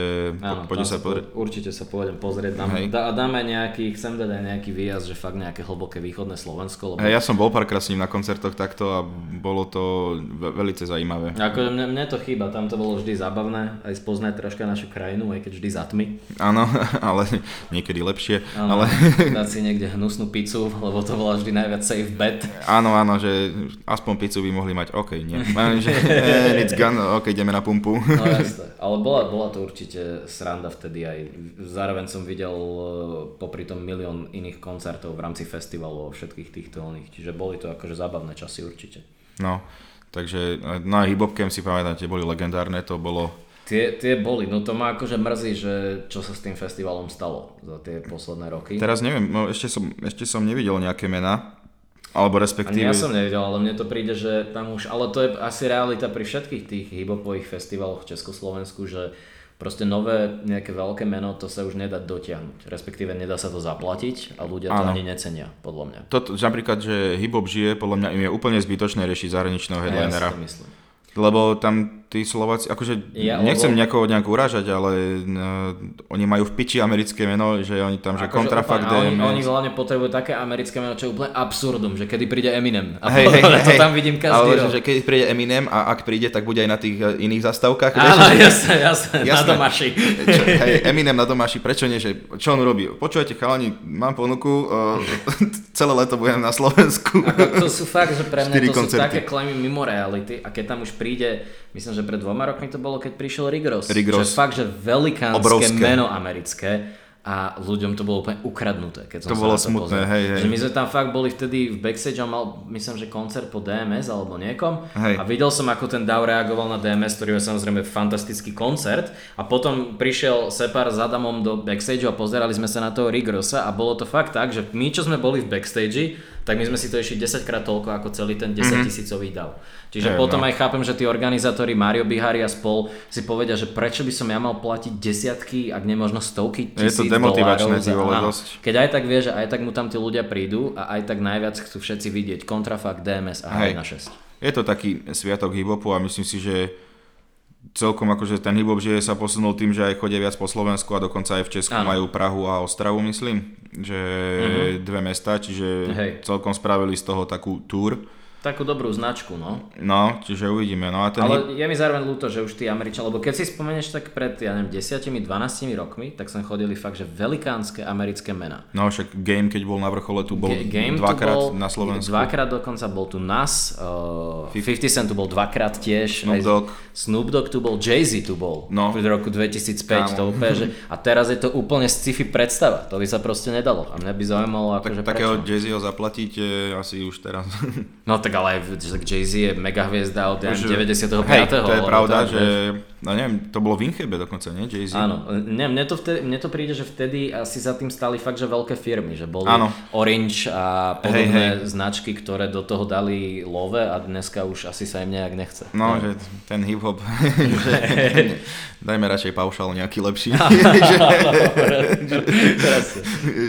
áno, poďme sa podrieť. Určite sa pôjdem pozrieť. Dám, dá, dáme nejaký, chcem dať aj nejaký výjazd, že fakt nejaké hlboké východné Slovensko. Lebo... Ja som bol párkrát s ním na koncertoch takto a bolo to veľmi zaujímavé. Ako mne, mne to chýba, tam to bolo vždy zábavné, aj spoznať troška našu krajinu, aj keď vždy za tmy. Áno, ale niekedy lepšie. Áno, ale... dať si niekde hnusnú pizzu, lebo to bola vždy najviac safe bet. Áno, áno, že aspoň pizzu by mohli mať, ok, nie. It's gone, ok, ideme na pumpu. No jasne, ale bola, bola to určite sranda vtedy aj. Zároveň som videl popri tom milión iných koncertov v rámci festivalov všetkých týchto oných, čiže boli to akože zábavné časy určite. No, takže na hip-hop camp si pamätáte, boli legendárne, to bolo... Tie, tie boli, no to ma akože mrzí, že čo sa s tým festivalom stalo za tie posledné roky. Teraz neviem, no ešte som, ešte som nevidel nejaké mená. Alebo respektíve... Ani ja som nevidel, ale mne to príde, že tam už... Ale to je asi realita pri všetkých tých hip-hopových festivaloch v Československu, že proste nové nejaké veľké meno, to sa už nedá dotiahnuť. Respektíve nedá sa to zaplatiť a ľudia to ano. Ani necenia, podľa mňa. Toto, napríklad, že hip-hop žije, podľa mňa im je úplne zbytočné riešiť zahraničného headlinera. Ja si to myslím. Lebo tam tí Slováci, akože ja, nechcem lebo... nejako nejak urážať, ale no, oni majú v piči americké meno, že oni tam, že Kontrafakt, D M S. Oni hlavne potrebujú také americké meno, čo je úplne absurdum, že kedy príde Eminem. A hey, hey, hey, to tam vidím každý rok. Ale že keď príde Eminem a ak príde, tak bude aj na tých iných zastávkach. Áno, jasné, jasné, na domaši. Čo, hej, Eminem na domaši, prečo nie, že čo on robí? Počujete, chalani, mám ponuku, uh, celé leto budem na Slovensku. Ako, to sú fakt, že pre mňa to koncerty. Sú také klejmy mimo reality a keď tam už príde, myslím, že pred dvoma rokmi to bolo, keď prišiel Rick Ross, Rick Ross, čo je fakt, že velikánske obrovské meno americké a ľuďom to bolo úplne ukradnuté, keď som to sa bolo na to smutné, hej, hej. Že my sme tam fakt boli vtedy v backstage a mal, myslím, že koncert po D M S alebo niekom, hej. A videl som, ako ten Dav reagoval na D M S, ktorý je samozrejme fantastický koncert, a potom prišiel Separ s Adamom do backstage a pozerali sme sa na toho Rick Rossa a bolo to fakt tak, že my, čo sme boli v backstage, tak my sme si to išli desaťkrát toľko ako celý ten desaťtisícový dav. Čiže je, potom no. Aj chápem, že tí organizátori Mário Bihari a spol si povedia, že prečo by som ja mal platiť desiatky, ak nemožno stovky tisíc dolárov. Je to demotivačné, ty vole, dosť. Keď aj tak vie, že aj tak mu tam tí ľudia prídu a aj tak najviac chcú všetci vidieť Kontrafakt, D M S a há jedna šesť. Je to taký sviatok hip-hopu a myslím si, že celkom akože ten hip-hop žije sa posunul tým, že aj chodia viac po Slovensku a dokonca aj v Česku ano. Majú Prahu a Ostravu, myslím, že uh-huh. dve mesta, čiže hej. Celkom spravili z toho takú túr. Takú dobrú značku, no. No, čiže uvidíme. No a ten ale hip... je mi zároveň ľúto, že už tí Američania, lebo keď si spomenieš tak pred, ja neviem, desiatimi, dvanástimi rokmi, tak som chodili fakt, že velikánske americké mená. No však Game, keď bol na vrchole, tu bol Game dvakrát bol, na Slovensku. Dvakrát dokonca bol tu nás, uh, fifty Cent tu bol dvakrát tiež. Snoop Dogg. Snoop Dogg tu bol, Jay-Z tu bol no. v roku dvetisícpäť. To úplne, že... A teraz je to úplne sci-fi predstava, to by sa proste nedalo. A mňa by zaujímalo, akože tak, takého Jay-Zho zaplatíte asi už teraz. No tak ale Jay-Z je mega hviezda od deväťdesiatpäť. Hej, to je pravda, to, že... No neviem, to bolo v Inchebe dokonca, nie? Jay-Z? Áno, ne, mne, to vtedy, mne to príde, že vtedy asi za tým stali fakt, že veľké firmy, že boli áno. Orange a podobné hej, hej. značky, ktoré do toho dali love a dneska už asi sa im nejak nechce. No, ne? Že ten hip-hop, že... Dajme radšej paušal nejaký lepší.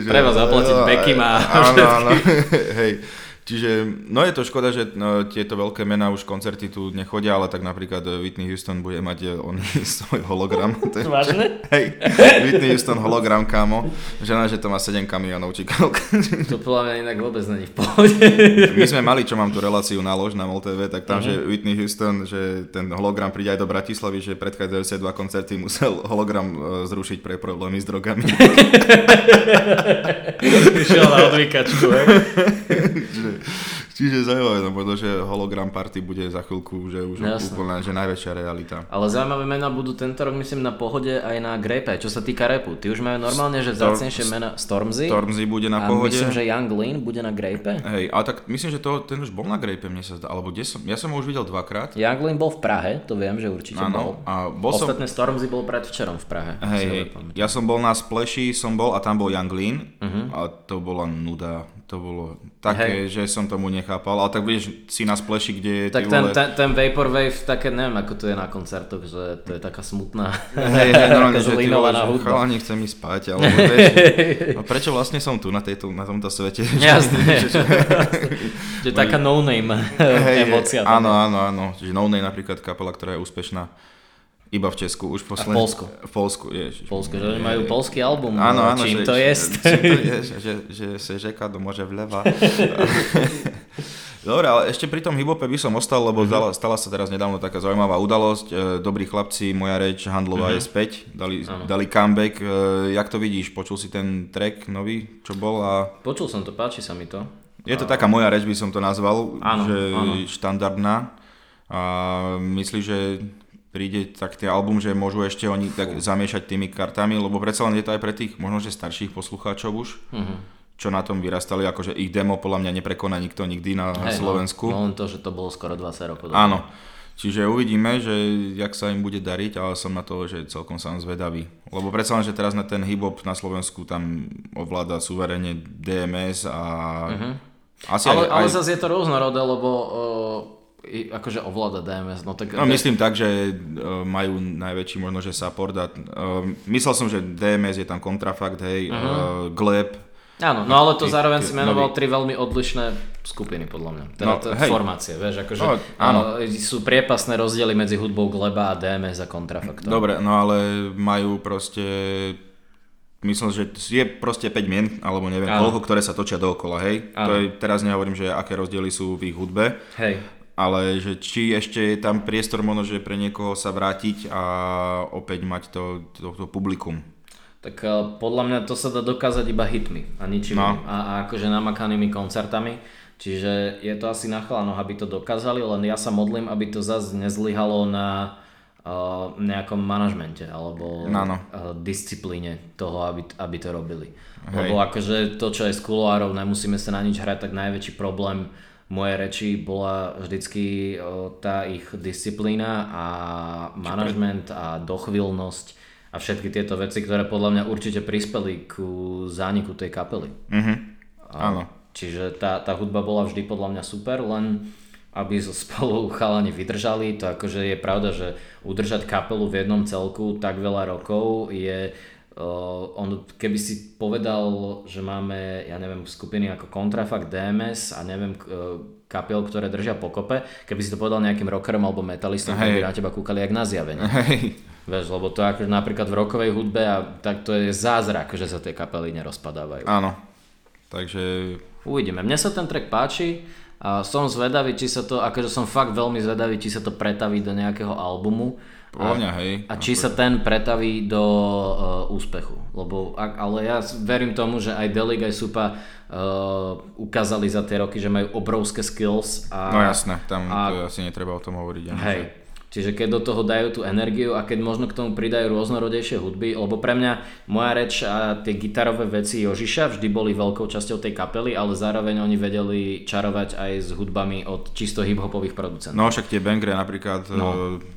Treba zaplatiť Beckim a všetky. Čiže, no je to škoda, že no, tieto veľké mená už koncerty tu nechodia, ale tak napríklad Whitney Houston bude mať on svoj hologram. Vážne? Hej, Whitney Houston hologram, kámo. Žena, že to má sedem kamionov, či koľko. To podľa mňa inak vôbec není v pohode. My sme mali, čo mám tú reláciu na lož na Mol té vé, tak tam, uh-huh. že Whitney Houston, že ten hologram príde aj do Bratislavy, že predchádzajúce dva koncerty musel hologram zrušiť pre problémy s drogami. Prišiel na odvykačku, hej? Čiže zaujímavé, no pretože hologram party bude za chvíľku, že už jasne. Úplne, že najväčšia realita. Ale zaujímavé mená budú tento rok, myslím, na Pohode aj na Grape, čo sa týka rapu. Ty už majú normálne, že vzácnejšie mená Stormzy. Stormzy bude na Pohode. A myslím, že Yung Lean bude na Grape. Hej, ale tak myslím, že to, ten už bol na Grape, mne sa zdá, alebo kde som, ja som ho už videl dvakrát. Yung Lean bol v Prahe, to viem, že určite ano, bol. A bol ostatné som... Stormzy bol predvčerom v Prahe. Hej, ja som bol na Splashy, som bol a tam bol Yung Lean uh-huh. a to bola nuda, to bolo také, hey. Že som tomu nech chápal, ale tak budeš si na Spleši, kde je tak ten, ten, ten Vaporwave, také neviem, ako to je na koncertoch, že to je taká smutná hey, hey, no, taká zlínovaná hudba. Chalani, chcem ísť spať, alebo vieš, no prečo vlastne som tu na, tejto, na tomto svete? Jasné, že taká no-name hey, emócia. Áno, áno, áno, že no-name napríklad kapela, ktorá je úspešná. Iba v Česku, už posledný. A v Polsku. V Polsku, ježiš. V Polsku, že oni majú polský album, áno, áno, čím, že, to je, čím to je. Že, že se řeka domože vleva. Dobre, ale ešte pri tom hip-hope by som ostal, lebo uh-huh. stala sa teraz nedávno taká zaujímavá udalosť. Dobrí chlapci, Moja reč, Handlová uh-huh. je späť, dali, dali comeback. Jak to vidíš? Počul si ten track nový, čo bol? A... Počul som to, páči sa mi to. Je to taká Moja reč, by som to nazval, áno, že áno. štandardná. A myslím, že... príde tak ten album, že môžu ešte oni tak Fú. zamiešať tými kartami, lebo predsa len je to aj pre tých možno že starších poslucháčov už, uh-huh. čo na tom vyrastali, akože ich demo podľa mňa neprekoná nikto nikdy na hey, Slovensku. No, no to, že to bolo skoro dvadsať rokov. Áno, čiže uvidíme, že jak sa im bude dariť, ale som na to, že celkom sám zvedavý. Lebo predsa len, že teraz na ten hip-hop na Slovensku tam ovláda suverene D M S a... Uh-huh. Asi ale aj, ale aj... zase je to rôznorodé, lebo... Uh... I, akože ovláda D M S. No, tak, no myslím tak, že uh, majú najväčší možno, že support. A, uh, myslel som, že D M S je tam Kontrafakt, hej, uh-huh. uh, Gleb. Áno, no ale to zároveň si menoval tri veľmi odlišné skupiny, podľa mňa. Teda no, formácie, vieš, akože no, áno. sú priepasné rozdiely medzi hudbou Gleba a D M S a Kontrafaktom. Dobre, no ale majú proste... Myslím, že je proste päť mien, alebo neviem, áno. koľko, ktoré sa točia dookola, hej. To je, teraz nehovorím, že aké rozdiely sú v ich hudbe. Hej. Ale že či ešte je tam priestor možno, že pre niekoho sa vrátiť a opäť mať to, to, to publikum. Tak podľa mňa to sa dá dokázať iba hitmi a ničím no. a, a akože namakanými koncertami. Čiže je to asi na chalanoch, aby to dokázali, len ja sa modlím, aby to zase nezlyhalo na uh, nejakom manažmente alebo no, no. Uh, disciplíne toho, aby, aby to robili. Hej. Lebo akože to, čo je z kuloárov, nemusíme sa na nič hrať, tak najväčší problém Moje reči bola vždycky tá ich disciplína a manažment a dochvíľnosť a všetky tieto veci, ktoré podľa mňa určite prispeli k zániku tej kapely. Mm-hmm. Áno. Čiže tá, tá hudba bola vždy podľa mňa super, len aby spolu chalani vydržali. To akože je pravda, že udržať kapelu v jednom celku tak veľa rokov je... Uh, on, keby si povedal, že máme, ja neviem, skupiny ako Kontrafakt, D M S a neviem, uh, kapiel, ktoré držia pokope, keby si to povedal nejakým rockerom alebo metalistom, ktorí na teba kúkali jak na zjavenie. Vieš, lebo to ako napríklad v rockovej hudbe, a tak to je zázrak, že sa tie kapely nerozpadávajú. Áno, takže... Uvidíme. Mne sa ten track páči a som zvedavý, či sa to, akože som fakt veľmi zvedavý, či sa to pretaví do nejakého albumu. A, mňa, hej. a či sa ten pretaví do uh, úspechu, lebo ak, ale ja verím tomu, že aj Delig aj Supa uh, ukázali za tie roky, že majú obrovské skills a, no jasné, tam a, to asi netreba o tom hovoriť ani, hej. Že... čiže keď do toho dajú tú energiu a keď možno k tomu pridajú rôznorodejšie hudby, lebo pre mňa Moja reč a tie gitarové veci Jožiša vždy boli veľkou časťou tej kapely, ale zároveň oni vedeli čarovať aj s hudbami od čisto hip-hopových producentov. No však tie bangre napríklad no. uh,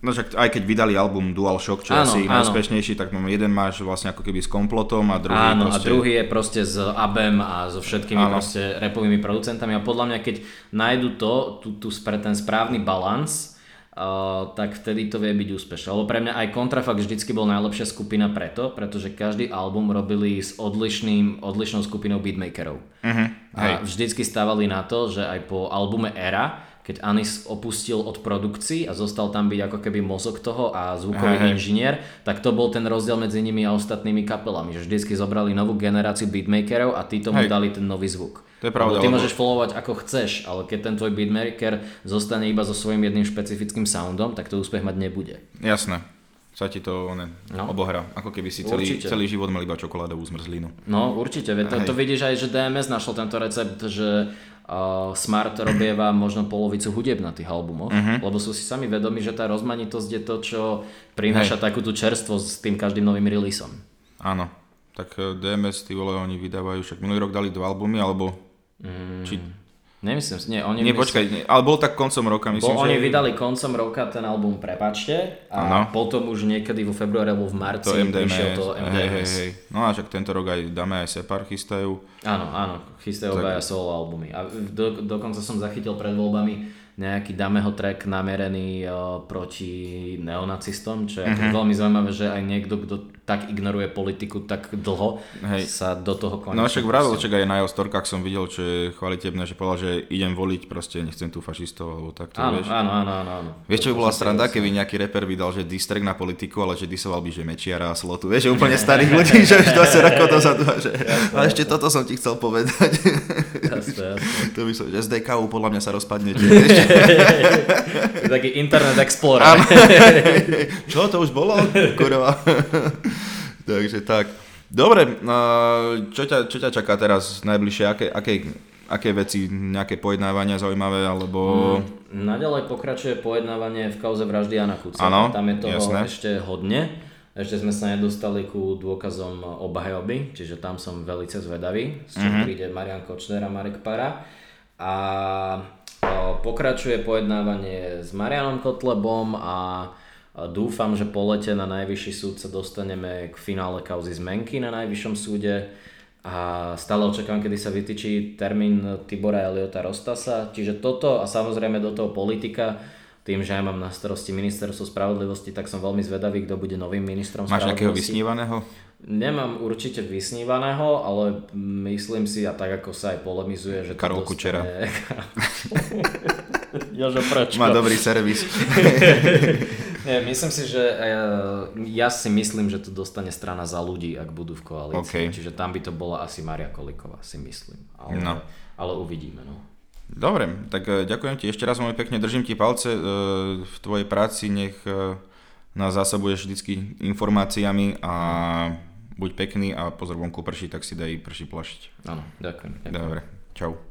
No však aj keď vydali album Dual Shock, čo áno, je asi najúspešnejší, tak jeden máš vlastne ako keby s komplotom a druhý, áno, proste... a druhý je proste s á bé em a so všetkými áno. proste rapovými producentami a podľa mňa keď nájdu to, tu, tu pre ten správny balans, uh, tak vtedy to vie byť úspešné. Lebo pre mňa aj Kontrafakt vždycky bol najlepšia skupina preto, pretože každý album robili s odlišným, odlišnou skupinou beatmakerov. Uh-huh, a vždycky stávali na to, že aj po albume Era, keď Anis opustil od produkcií a zostal tam byť ako keby mozog toho a zvukový hey, inžinier, tak to bol ten rozdiel medzi nimi a ostatnými kapelami, že vždycky zobrali novú generáciu beatmakerov a tí tomu hey. dali ten nový zvuk. To je pravda. Lebo ty môžeš followovať ako chceš, ale keď ten tvoj beatmaker zostane iba so svojím jedným špecifickým soundom, tak to úspech mať nebude. Jasné. Sa ti to ne, no. obohra, ako keby si celý, celý život mal iba čokoládovú zmrzlinu. No určite, to, to vidíš aj, že D M S našlo tento recept, že uh, Smart robieva možno polovicu hudieb na tých albumoch, uh-huh. lebo sú si sami vedomi, že tá rozmanitosť je to, čo prináša takú tú čerstvosť s tým každým novým releaseom. Áno, tak D M S, tí vole, oni vydávajú, však minulý rok dali dva albumy, alebo... Mm. Či... Nemyslím, nie, oni... Nie, myslím, počkaj, nie, ale bol tak koncom roka, myslím, že... Oni vydali koncom roka ten album Prepačte a ano. potom už niekedy vo februári alebo v marci vyšiel to M D M S. Hej, hej. No a však tento rok aj dáme aj SEPAR chystajú. Áno, áno, chystajú tak... aj solo albumy. A do, dokonca som zachytil pred voľbami nejaký dameho track namerený proti neonacistom, čo je uh-huh. veľmi zaujímavé, že aj niekto, kto tak ignoruje politiku tak dlho, hej. sa do toho konečne. No však vravil, čak aj na jeho storkách som videl, čo je chvalitebné, že povedal, že idem voliť, proste nechcem tu fašistov alebo takto, áno, vieš. Áno, áno, áno, áno. Vieš, čo by bola sranda, keby nejaký reper vydal, že distrek na politiku, ale že disoval by, že Mečiara a Slotu, vieš, že úplne starých ľudí, že už dvadsať rokov dozadu, že a ešte toto som ti chcel povedať. Jasne, jasne. To by som, že es dé ká ú podľa mňa sa rozpadne, či ešte. Taký Internet Explorer. Čo, to už bolo? Kurva. Takže tak. Dobre, čo ťa, čo ťa čaká teraz najbližšie? Aké, aké, aké veci, nejaké pojednávania zaujímavé, alebo... Mm, naďalej pokračuje pojednávanie v kauze vraždy Jána Kuciaka. Tam je toho jasné. ešte hodne. Ešte sme sa nedostali ku dôkazom obhajoby, čiže tam som veľmi zvedavý, z čoho mm-hmm. príde Marian Kočner a Marek Para. A pokračuje pojednávanie s Mariánom Kotlebom a dúfam, že po lete na najvyšší súd sa dostaneme k finále kauzy zmenky na najvyššom súde. A stále očakávam, kedy sa vytýči termín Tibora Eliota Rostasa. Čiže toto a samozrejme do toho politika. Tým, že ja mám na starosti ministerstvo spravodlivosti, tak som veľmi zvedavý, kto bude novým ministrom spravodlivosti. Máš nejakého vysnívaného? Nemám určite vysnívaného, ale myslím si, a tak ako sa aj polemizuje, že... Karol to dostane... Kučera. Jožo, prečko? Má dobrý servis. Nie, myslím si, že ja si myslím, že to dostane strana Za ľudí, ak budú v koalícii. Okay. Čiže tam by to bola asi Mária Koliková, si myslím. Ale, no. ale uvidíme, no. Dobre, tak ďakujem ti ešte raz veľmi pekne, držím ti palce v tvojej práci, nech nás zásobuješ vždycky informáciami a buď pekný a po zrovnku prší, tak si daj prší plašiť. Áno, ďakujem, ďakujem. Dobre, čau.